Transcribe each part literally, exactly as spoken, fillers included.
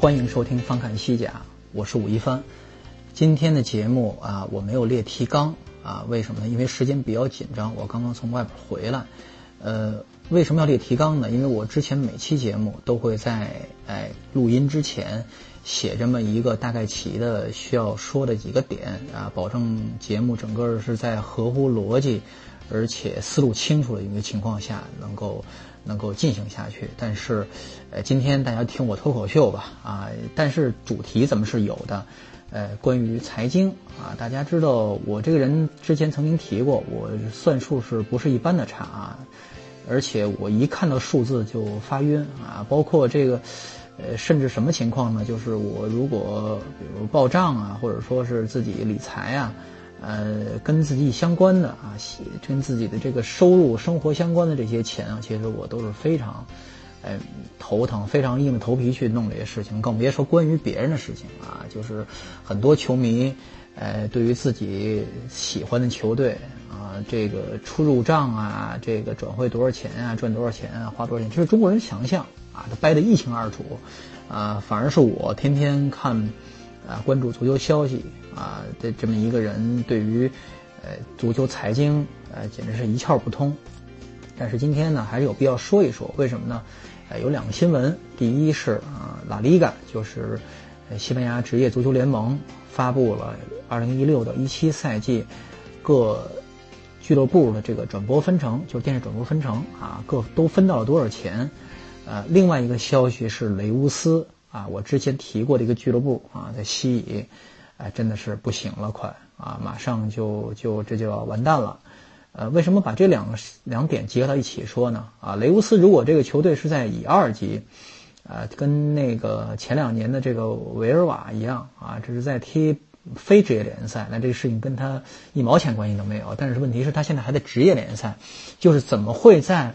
欢迎收听翻看西甲，我是武一帆。今天的节目啊，我没有列提纲啊，为什么呢？因为时间比较紧张，我刚刚从外边回来。呃，为什么要列提纲呢？因为我之前每期节目都会在哎录音之前写这么一个大概齐的需要说的几个点啊，保证节目整个是在合乎逻辑，而且思路清楚的一个情况下能够。能够进行下去，但是，呃，今天大家听我脱口秀吧，啊，但是主题咱们是有的，呃，关于财经啊，大家知道我这个人之前曾经提过，我算术是不是一般的差啊，而且我一看到数字就发晕啊，包括这个，呃，甚至什么情况呢？就是我如果比如报账啊，或者说是自己理财啊。呃，跟自己相关的啊，跟自己的这个收入、生活相关的这些钱啊，其实我都是非常，呃，头疼，非常硬着头皮去弄这些事情，更别说关于别人的事情啊。就是很多球迷，呃，对于自己喜欢的球队啊，这个出入账啊，这个转会多少钱啊，赚多少钱啊，花多少钱，这是中国人想象啊，他掰得一清二楚啊。反而是我天天看。啊，关注足球消息啊的这么一个人，对于呃足球财经呃简直是一窍不通。但是今天呢，还是有必要说一说，为什么呢？呃，有两个新闻，第一是啊La Liga，就是西班牙职业足球联盟发布了二零一六到一七赛季各俱乐部的这个转播分成，就是电视转播分成啊，各都分到了多少钱？呃，另外一个消息是雷乌斯。啊，我之前提过的一个俱乐部啊，在西乙，哎，真的是不行了，快啊，马上就就这就要完蛋了。呃，为什么把这两个两点结合到一起说呢？啊，雷乌斯如果这个球队是在乙二级，啊，跟那个前两年的这个维尔瓦一样啊，这是在踢非职业联赛，那这个事情跟他一毛钱关系都没有。但是问题是，他现在还在职业联赛，就是怎么会在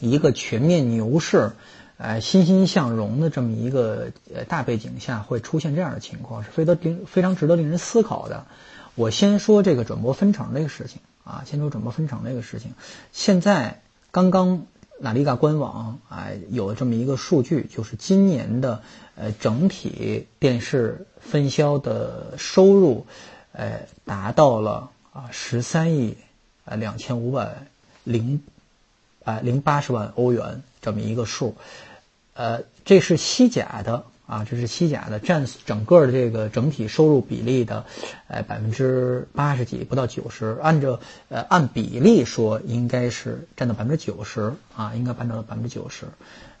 一个全面牛市？哎，欣欣向荣的这么一个呃大背景下，会出现这样的情况，是非常非常值得令人思考的。我先说这个转播分成这个事情啊，先说转播分成这个事情。现在刚刚La Liga官网啊有这么一个数据，就是今年的呃整体电视分销的收入，呃达到了啊十三亿啊两千五百零啊零八十万欧元这么一个数。呃，这是西甲的啊，这是西甲的占整个的这个整体收入比例的，呃，百分之八十几不到九十，按照呃按比例说应该是占到百分之九十啊，应该占到百分之九十。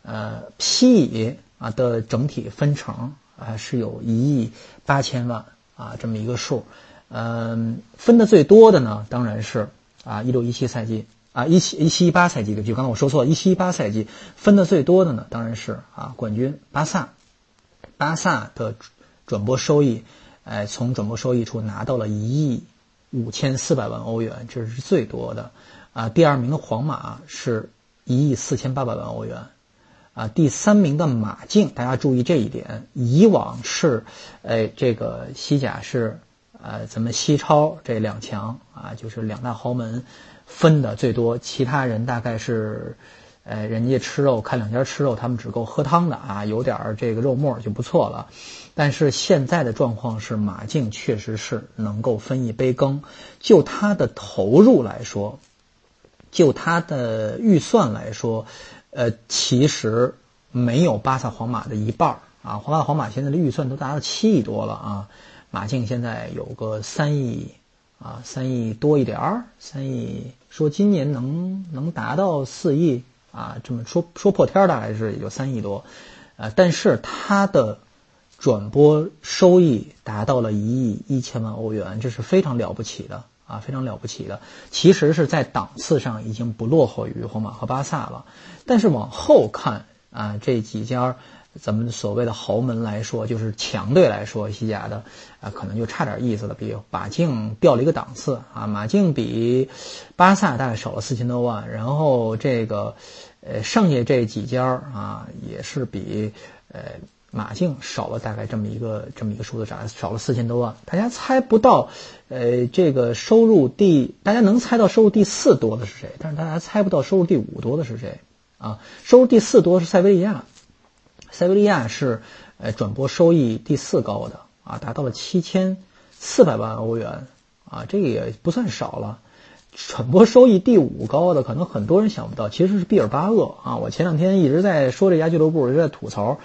呃，西乙啊的整体分成啊是有一亿八千万啊这么一个数，嗯、呃，分的最多的呢当然是啊一六一七赛季。啊，一七一七一八赛季，就刚才我说错了，一七一八赛季分的最多的呢，当然是啊冠军巴萨，巴萨的转播收益，哎、呃，从转播收益处拿到了一亿五千四百万欧元，这是最多的。啊，第二名的皇马是一亿四千八百万欧元，啊，第三名的马竞，大家注意这一点，以往是，哎、呃，这个西甲是，呃，咱们西超这两强啊，就是两大豪门。分的最多，其他人大概是，呃，人家吃肉看两家吃肉，他们只够喝汤的啊，有点这个肉沫就不错了。但是现在的状况是，马竞确实是能够分一杯羹。就他的投入来说，就他的预算来说，呃，其实没有巴萨、皇马的一半啊。皇马、皇马现在的预算都达到七亿多了啊，马竞现在有个三亿。啊，三亿多一点儿，三亿说今年能能达到四亿啊，这么说说破天儿大概是也就三亿多，呃，但是它的转播收益达到了一亿一千万欧元，这是非常了不起的啊，非常了不起的。其实是在档次上已经不落后于皇马和巴萨了，但是往后看啊，这几家咱们所谓的豪门来说，就是强队来说，西甲的啊，可能就差点意思了。比马竞掉了一个档次啊，马竞比巴萨大概少了四千多万，然后这个呃剩下这几家啊，也是比呃马竞少了大概这么一个这么一个数字，少了四千多万。大家猜不到，呃，这个收入第大家能猜到收入第四多的是谁，但是大家猜不到收入第五多的是谁啊？收入第四多是塞维利亚。塞维利亚是，呃，转播收益第四高的啊，达到了七千四百万欧元啊，这个也不算少了。转播收益第五高的，可能很多人想不到，其实是毕尔巴鄂啊。我前两天一直在说这家俱乐部，一直在吐槽，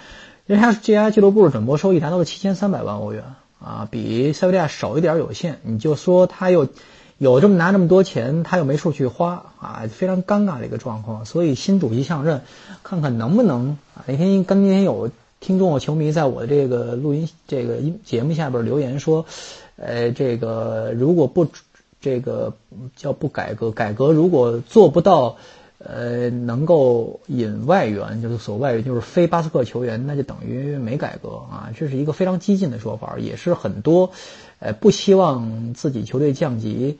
人家这家俱乐部转播收益达到了七千三百万欧元啊，比塞维利亚少一点有限。你就说他又有这么拿这么多钱，他又没处去花啊，非常尴尬的一个状况。所以新主席上任，看看能不能。那天跟那天有听众和球迷在我的这个录音这个音节目下边留言说，呃，这个如果不这个叫不改革，改革如果做不到，呃，能够引外援，就是所外援就是非巴斯克球员，那就等于没改革啊。这是一个非常激进的说法，也是很多呃不希望自己球队降级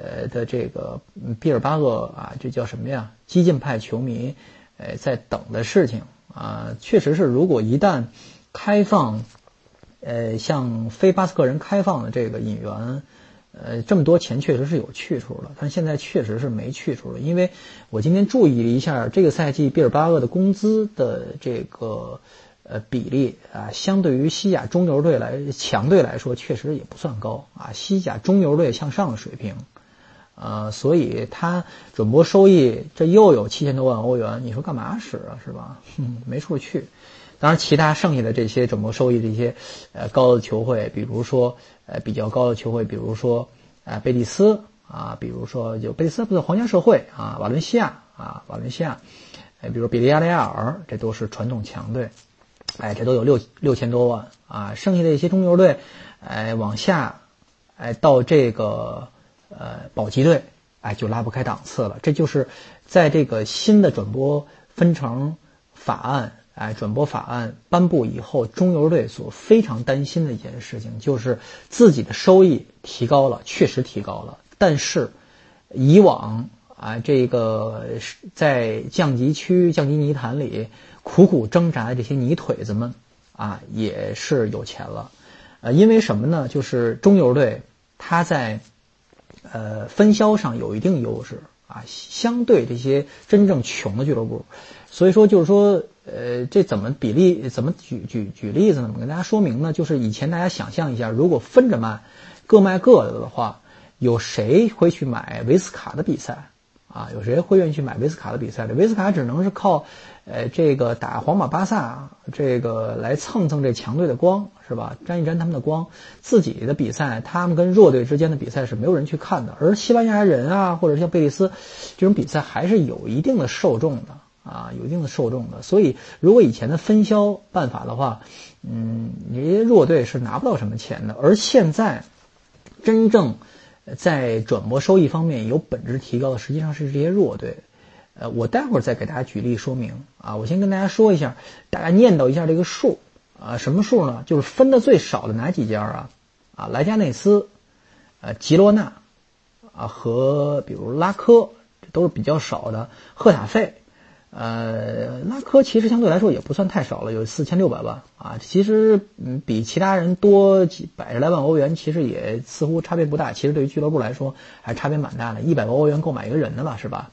呃的这个毕尔巴鄂啊，这叫什么呀？激进派球迷呃在等的事情。啊，确实是，如果一旦开放，呃，向非巴斯克人开放的这个引援，呃，这么多钱确实是有去处的，但现在确实是没去处了。因为我今天注意了一下，这个赛季毕尔巴鄂的工资的这个呃比例啊，相对于西甲中游队来强队来说，确实也不算高啊，西甲中游队向上的水平。呃，所以他转播收益这又有七千多万欧元，你说干嘛使啊，是吧？嗯，没处去。当然，其他剩下的这些转播收益这些，呃，高的球会，比如说呃比较高的球会，比如说呃贝蒂斯啊，比如说就贝蒂斯不是皇家社会啊，瓦伦西亚啊，瓦伦西亚，哎、呃，比如比利亚雷亚尔，这都是传统强队，哎、呃，这都有六六千多万啊。剩下的一些中游队，哎、呃，往下，哎、呃，到这个。呃，保级队，哎，就拉不开档次了。这就是在这个新的转播分成法案，哎，转播法案颁布以后，中游队所非常担心的一件事情，就是自己的收益提高了，确实提高了。但是以往啊，这个在降级区、降级泥潭里苦苦挣扎的这些泥腿子们啊，也是有钱了。呃，因为什么呢？就是中游队他在呃，分销上有一定优势啊，相对这些真正穷的俱乐部，所以说就是说，呃，这怎么比例，怎么举举举例子呢？我跟大家说明呢，就是以前大家想象一下，如果分着卖，各卖各的的话，有谁会去买维斯卡的比赛啊？有谁会愿意去买维斯卡的比赛的？维斯卡只能是靠，呃，这个打皇马、巴萨这个来蹭蹭这强队的光。是吧？沾一沾他们的光，自己的比赛，他们跟弱队之间的比赛是没有人去看的。而西班牙人啊，或者像贝蒂斯这种比赛，还是有一定的受众的啊，有一定的受众的。所以，如果以前的分销办法的话，嗯，这些弱队是拿不到什么钱的。而现在，真正在转播收益方面有本质提高的，实际上是这些弱队。呃，我待会儿再给大家举例说明啊。我先跟大家说一下，大家念叨一下这个数。啊，什么数呢？就是分的最少的哪几家啊？啊，莱加内斯，呃、啊，吉罗纳，啊，和比如拉科，这都是比较少的。赫塔费，呃，拉科其实相对来说也不算太少了，有四千六百万啊。其实嗯，比其他人多几百十来万欧元，其实也似乎差别不大。其实对于俱乐部来说，还差别蛮大的，一百万欧元购买一个人的了，是吧？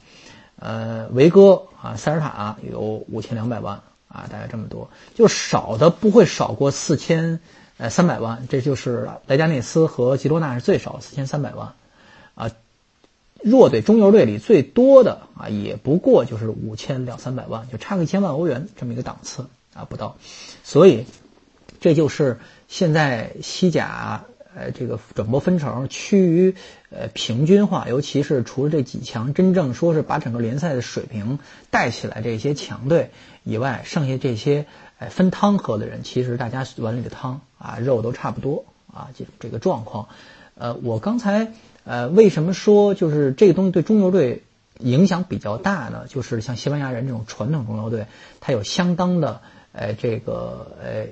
呃，维哥啊，塞尔塔有五千两百万。啊，大概这么多，就少的不会少过四千，呃，三百万，这就是莱加内斯和吉罗纳是最少四千三百万，啊，弱队中游队里最多的啊，也不过就是五千两三百万，就差个一千万欧元这么一个档次啊，不到，所以这就是现在西甲呃这个转播分成趋于呃平均化，尤其是除了这几强真正说是把整个联赛的水平带起来这些强队。以外，剩下这些哎分汤喝的人，其实大家碗里的汤啊肉都差不多啊，这这个状况。呃，我刚才呃为什么说就是这个东西对中游队影响比较大呢？就是像西班牙人这种传统中游队，它有相当的呃这个呃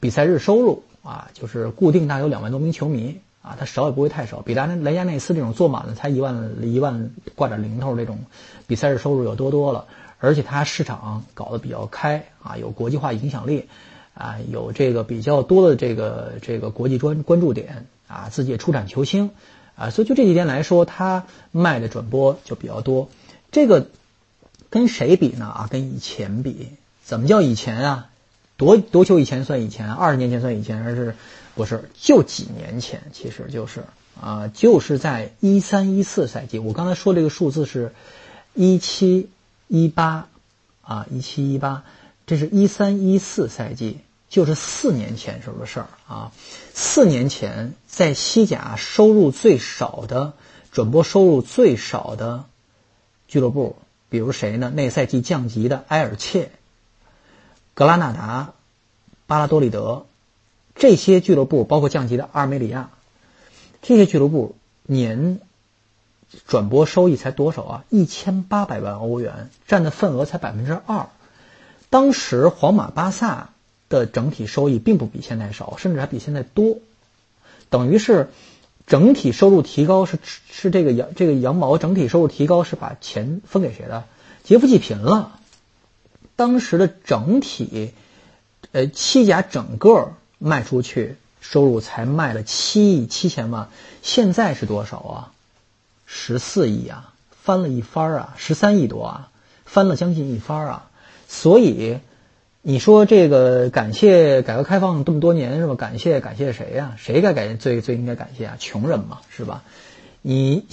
比赛日收入啊，就是固定大有两万多名球迷啊，他少也不会太少，比达雷加内斯这种坐满了才一万一万挂点零头这种比赛日收入有多多了，而且他市场搞得比较开啊，有国际化影响力啊，有这个比较多的这个这个国际专关注点啊，自己也出产球星啊，所以就这几天来说，他卖的转播就比较多。这个跟谁比呢？啊，跟以前比，怎么叫以前啊？多多久以前算以前？二十年前算以前，而是不是？就几年前，其实就是啊、呃，就是在一三一四赛季。我刚才说这个数字是一七一八啊，一七一八，这是一三一四赛季。就是四年前时候的事儿啊，四年前在西甲收入最少的转播收入最少的俱乐部，比如谁呢？那赛季降级的埃尔切、格拉纳达、巴拉多利德这些俱乐部，包括降级的阿尔梅里亚，这些俱乐部年转播收益才多少啊？一千八百万欧元，占的份额才百分之二。当时皇马、巴萨的整体收益并不比现在少，甚至还比现在多，等于是整体收入提高是是这个羊这个羊毛整体收入提高是把钱分给谁的？劫富济贫了。当时的整体，呃，西甲整个卖出去收入才卖了七亿七千万，现在是多少啊？十四亿啊，翻了一番啊，十三亿多啊，翻了将近一番啊，所以。你说这个感谢改革开放这么多年是吧？感谢感谢谁呀、啊？谁该感最最应该感谢啊？穷人嘛是吧？你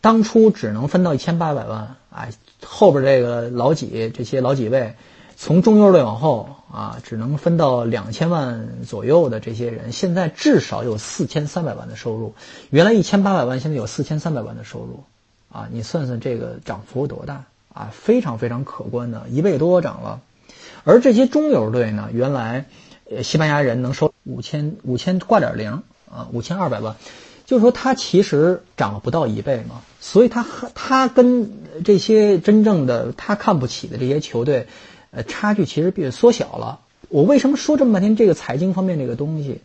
当初只能分到一千八百万，哎，后边这个老几这些老几位，从中游队往后啊，只能分到两千万左右的这些人，现在至少有四千三百万的收入，原来一千八百万，现在有四千三百万的收入，啊，你算算这个涨幅有多大啊？非常非常可观的，一倍多涨了。而这些中游队呢，原来，呃，西班牙人能收五千五千挂点零啊，五千二百万，就是说他其实涨不到一倍嘛，所以他他跟这些真正的他看不起的这些球队，呃，差距其实变缩小了。我为什么说这么半天这个财经方面这个东西？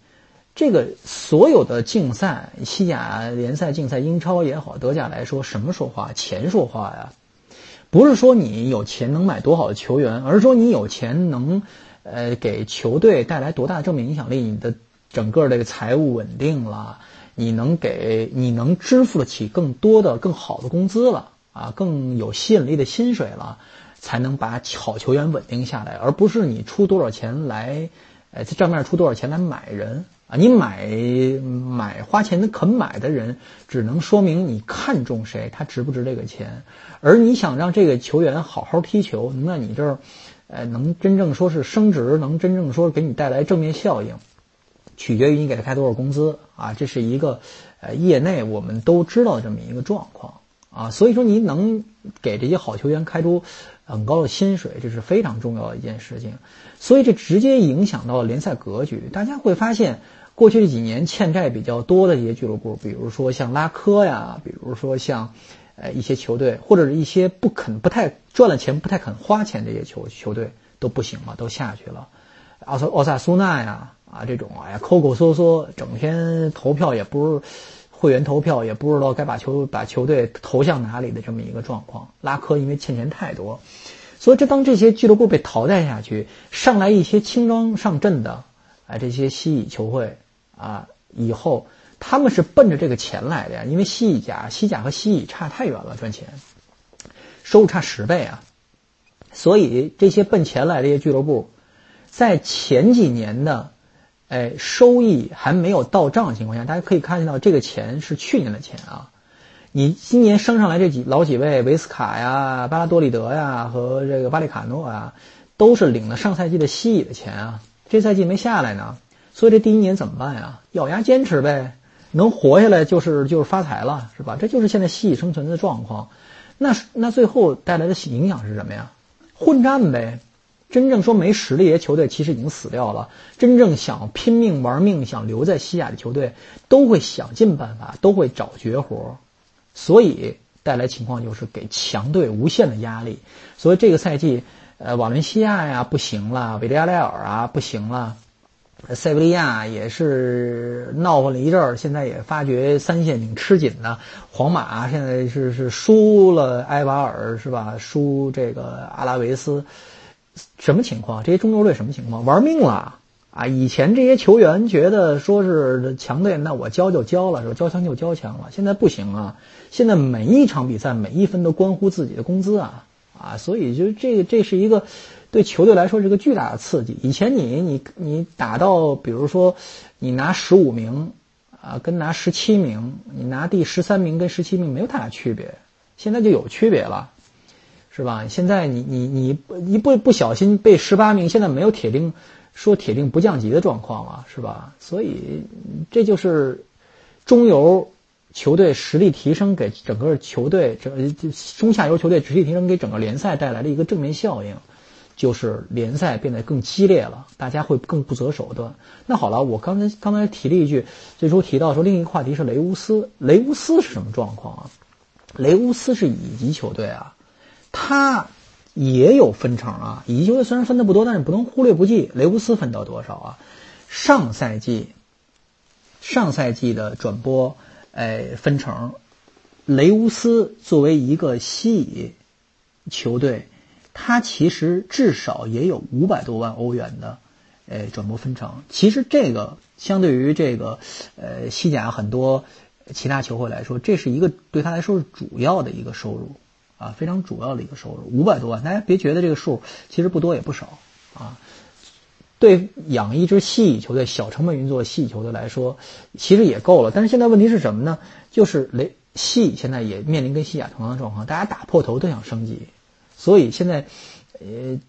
这个所有的竞赛，西甲联赛竞赛、英超也好，德甲来说，什么说话？钱说话呀。不是说你有钱能买多好的球员，而是说你有钱能，呃，给球队带来多大的正面影响力。你的整个这个财务稳定了，你能给你能支付得起更多的、更好的工资了啊，更有吸引力的薪水了，才能把好球员稳定下来，而不是你出多少钱来，呃，在账面出多少钱来买人啊。你买买花钱的肯买的人，只能说明你看中谁，他值不值这个钱。而你想让这个球员好好踢球，那你这儿，呃，能真正说是升值，能真正说给你带来正面效应，取决于你给他开多少工资啊。这是一个，呃，业内我们都知道这么一个状况啊。所以说，你能给这些好球员开出很高的薪水，这是非常重要的一件事情。所以这直接影响到联赛格局。大家会发现。过去这几年欠债比较多的一些俱乐部，比如说像拉科呀，比如说像呃一些球队，或者是一些不肯不太赚了钱不太肯花钱这些球球队都不行了，都下去了。奥萨奥萨苏纳呀啊这种，哎呀抠抠缩缩，整天投票也不是会员投票，也不知道该把球把球队投向哪里的这么一个状况。拉科因为欠钱太多，所以这当这些俱乐部被淘汰下去，上来一些轻装上阵的啊这些西乙球会。啊，以后他们是奔着这个钱来的呀，因为西甲、西甲和西乙差太远了，赚钱收入差十倍啊，所以这些奔钱来的这些俱乐部，在前几年的，哎，收益还没有到账的情况下，大家可以看见到这个钱是去年的钱啊，你今年升上来这几老几位维斯卡呀、巴拉多利德呀和这个巴列卡诺啊，都是领了上赛季的西乙的钱啊，这赛季没下来呢。所以这第一年怎么办呀？咬牙坚持呗，能活下来就是就是发财了，是吧？这就是现在西乙生存的状况。那那最后带来的影响是什么呀？混战呗。真正说没实力的球队其实已经死掉了，真正想拼命玩命想留在西甲的球队都会想尽办法，都会找绝活，所以带来情况就是给强队无限的压力。所以这个赛季呃，瓦伦西亚呀不行了，维利亚莱尔啊不行了，塞维利亚也是闹混了一阵儿，现在也发觉三线挺吃紧的。皇马现在是是输了埃瓦尔是吧？输这个阿拉维斯，什么情况？这些中游队什么情况？玩命了啊！以前这些球员觉得说是强队，那我交就交了，是吧？交强就交强了。现在不行啊！现在每一场比赛每一分都关乎自己的工资啊！啊，所以就这这是一个对球队来说是个巨大的刺激。以前你你你打到，比如说你拿十五名啊，跟拿十七名，你拿第十三名跟十七名没有太大区别，现在就有区别了，是吧？现在你你你一不不小心被十八名，现在没有铁定说铁定不降级的状况了，是吧？所以这就是中游球队实力提升给整个球队，整中下游球队实力提升给整个联赛带来了一个正面效应，就是联赛变得更激烈了，大家会更不择手段。那好了，我刚才刚才提了一句，最初提到说另一个话题是雷乌斯，雷乌斯是什么状况啊？雷乌斯是乙级球队啊，他也有分成啊。乙级球队虽然分的不多，但是不能忽略不计。雷乌斯分到多少啊？上赛季，上赛季的转播。哎，分成，雷乌斯作为一个西乙球队，它其实至少也有五百多万欧元的，哎，转播分成。其实这个相对于这个，呃，西甲很多其他球会来说，这是一个对他来说是主要的一个收入啊，非常主要的一个收入，五百多万。大家别觉得这个数其实不多也不少啊。对养一支西乙球队、小成本运作西乙球队来说，其实也够了。但是现在问题是什么呢？就是雷西乙现在也面临跟西甲同样的状况，大家打破头都想升级，所以现在，呃，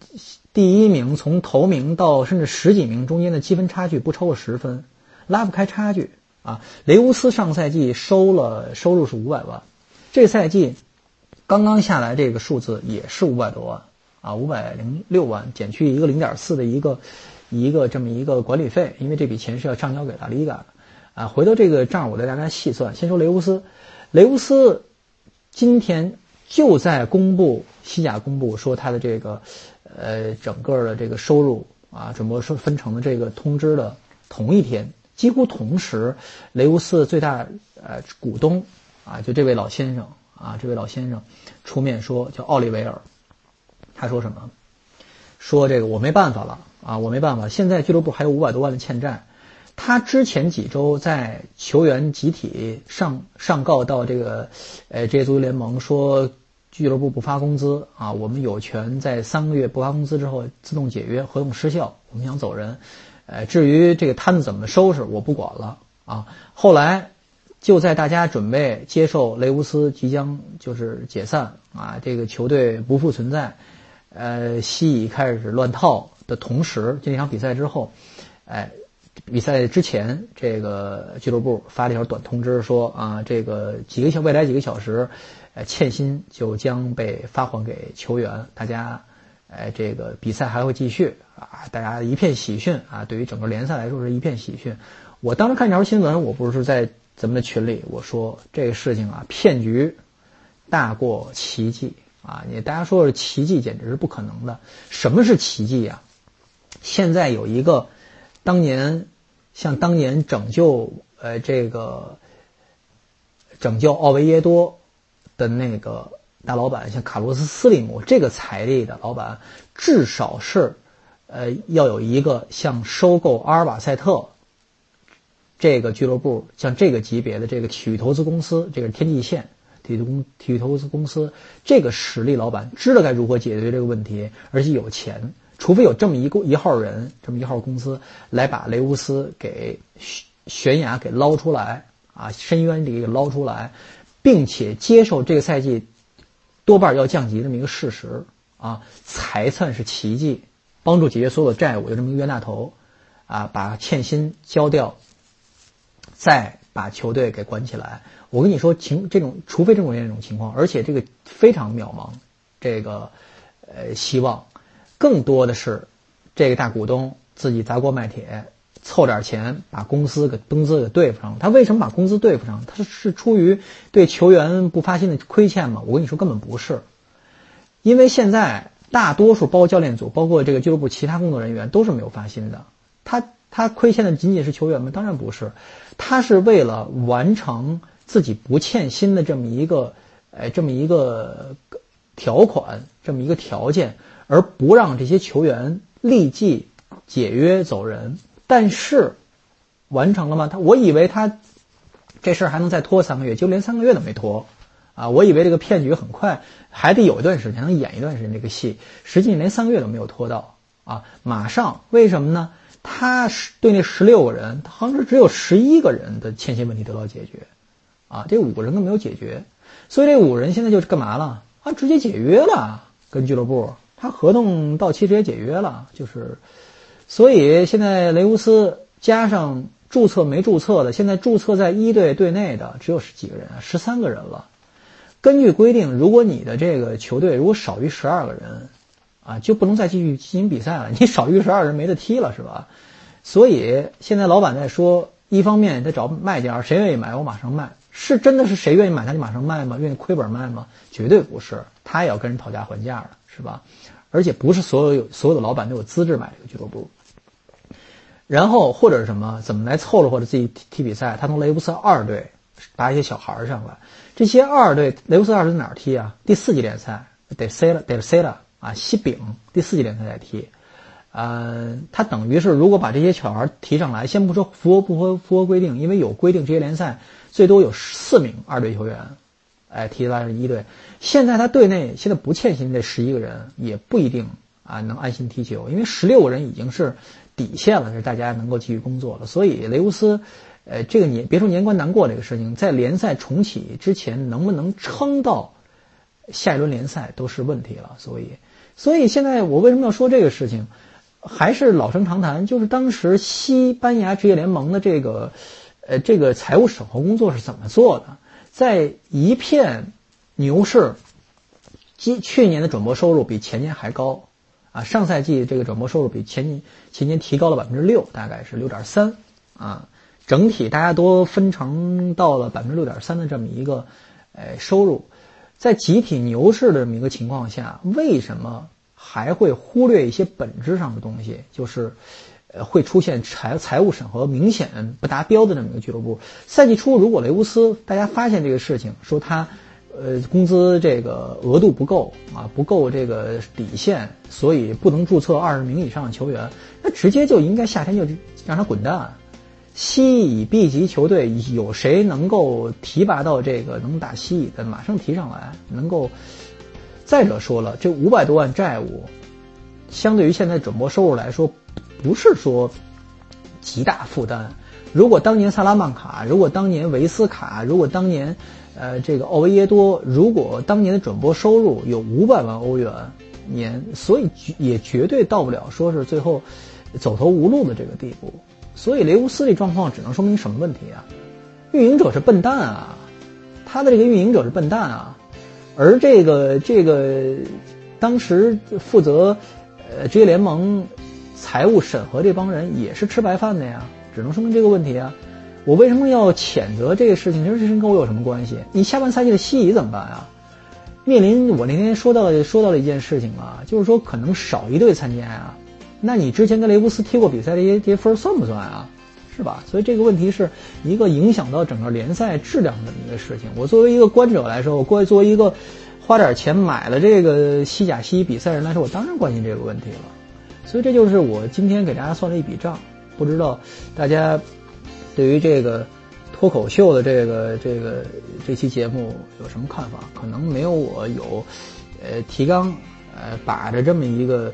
第一名从头名到甚至十几名中间的积分差距不超过十分，拉不开差距啊。雷乌斯上赛季收了收入是五百万，这赛季刚刚下来这个数字也是五百多万啊，五百零六万减去一个零点四的一个。一个这么一个管理费，因为这笔钱是要上交给La Liga的啊。回头这个账我再大家细算。先说雷乌斯，雷乌斯今天就在公布西甲公布说他的这个呃整个的这个收入啊转播收分成的这个通知的同一天，几乎同时，雷乌斯最大呃股东啊就这位老先生啊这位老先生出面说叫奥利维尔，他说什么？说这个我没办法了。啊，我没办法，现在俱乐部还有五百多万的欠债。他之前几周在球员集体上上告到这个，呃，这些足球联盟说俱乐部不发工资啊，我们有权在三个月不发工资之后自动解约，合同失效，我们想走人。呃，至于这个摊子怎么收拾，我不管了啊。后来就在大家准备接受雷乌斯即将就是解散啊，这个球队不复存在，呃，西乙开始乱套。的同时，这场比赛之后，哎，比赛之前，这个俱乐部发了一条短通知说，说啊，这个几个小未来几个小时，呃，欠薪就将被发还给球员。大家，哎，这个比赛还会继续啊！大家一片喜讯啊！对于整个联赛来说是一片喜讯。我当时看这条新闻，我不是在咱们的群里我说这个事情啊，骗局大过奇迹啊！你大家说是奇迹，简直是不可能的。什么是奇迹呀、啊？现在有一个当年像当年拯救呃这个拯救奥维耶多的那个大老板，像卡洛斯·斯里姆这个财力的老板，至少是呃要有一个像收购阿尔瓦塞特这个俱乐部，像这个级别的这个体育投资公司，这个天际线体育公体育投资公司，这个实力老板知道该如何解决这个问题，而且有钱。除非有这么一个一号人，这么一号公司来把雷乌斯给悬崖给捞出来啊，深渊里给捞出来，并且接受这个赛季多半要降级这么一个事实啊，才算是奇迹，帮助解决所有的债务，就这么一个冤大头啊，把欠薪交掉，再把球队给管起来。我跟你说，情这种除非这种这种情况，而且这个非常渺茫，这个呃希望。更多的是，这个大股东自己砸锅卖铁，凑点钱把公司给工资给对付上。他为什么把工资对付上？他是出于对球员不发薪的亏欠吗？我跟你说，根本不是。因为现在大多数包括教练组，包括这个俱乐部其他工作人员都是没有发薪的。他他亏欠的仅仅是球员吗？当然不是，他是为了完成自己不欠薪的这么一个，哎，这么一个条款，这么一个条件，而不让这些球员立即解约走人。但是完成了吗？他我以为他这事儿还能再拖三个月，就连三个月都没拖。啊，我以为这个骗局很快还得有一段时间，能演一段时间这个戏，实际连三个月都没有拖到啊！马上，为什么呢？他对那十六个人，好像是只有十一个人的欠薪问题得到解决，啊，这五个人都没有解决，所以这五人现在就是干嘛了？啊，直接解约了，跟俱乐部，他合同到期直接解约了，就是，所以现在雷乌斯加上注册没注册的，现在注册在一队队内的只有十几个人，十三个人了。根据规定，如果你的这个球队如果少于十二个人，啊，就不能再继续进行比赛了。你少于十二人没得踢了，是吧？所以现在老板在说，一方面他找卖家，谁愿意买我马上卖，是真的是谁愿意买他就马上卖吗？愿意亏本卖吗？绝对不是，他也要跟人讨价还价的，是吧？而且不是所有所有的老板都有资质买这个俱乐部。然后或者是什么，怎么来凑了或者自己踢踢比赛，他从雷乌斯二队把一些小孩上来。这些二队，雷乌斯二队哪儿踢啊？第四级联赛得塞了，得塞了啊！西丙第四级联赛在踢，呃，他等于是如果把这些小孩提上来，先不说符合不符合符合规定，因为有规定这些联赛最多有四名二队球员，哎，提拉一队。现在他队内现在不欠薪这十一个人也不一定啊能安心踢球，因为十六个人已经是底线了，是大家能够继续工作了。所以雷乌斯。呃，这个年别说年关难过这个事情，在联赛重启之前能不能撑到下一轮联赛都是问题了。所以，所以现在我为什么要说这个事情，还是老生常谈，就是当时西班牙职业联盟的这个，呃，这个财务审核工作是怎么做的？在一片牛市，今去年的转播收入比前年还高，啊，上赛季这个转播收入比前年前年提高了百分之六，大概是六点三，啊。整体大家都分成到了 百分之六点三 的这么一个呃收入，在集体牛市的这么一个情况下，为什么还会忽略一些本质上的东西，就是呃会出现财财务审核明显不达标的这么一个俱乐部。赛季初如果雷乌斯大家发现这个事情，说他呃工资这个额度不够啊，不够这个底线，所以不能注册二十名以上的球员，那直接就应该夏天就让他滚蛋。西乙 B 级球队有谁能够提拔到这个能打西乙的，马上提上来能够。再者说了，这五百多万债务，相对于现在转播收入来说，不是说极大负担。如果当年萨拉曼卡，如果当年维斯卡，如果当年呃这个奥维耶多，如果当年的转播收入有五百万欧元年，所以也绝对到不了说是最后走投无路的这个地步。所以雷乌斯这状况只能说明什么问题啊？运营者是笨蛋啊，他的这个运营者是笨蛋啊，而这个这个当时负责呃职业联盟财务审核这帮人也是吃白饭的呀，只能说明这个问题啊。我为什么要谴责这个事情？这事情跟我有什么关系？你下半赛季的西乙怎么办啊？面临我那天说到的说到的一件事情啊，就是说可能少一队参加啊。那你之前跟雷乌斯踢过比赛的这些这些分算不算啊？是吧？所以这个问题是一个影响到整个联赛质量的一个事情。我作为一个观者来说，我作为一个花点钱买了这个西甲西乙比赛人来说，我当然关心这个问题了。所以这就是我今天给大家算了一笔账，不知道大家对于这个脱口秀的这个这个这期节目有什么看法？可能没有我有呃提纲呃把着这么一个。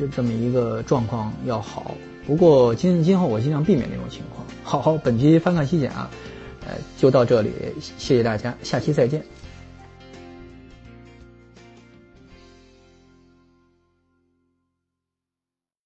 这这么一个状况要好，不过今今后我尽量避免这种情况。好，本期翻看西甲，呃，就到这里，谢谢大家，下期再见。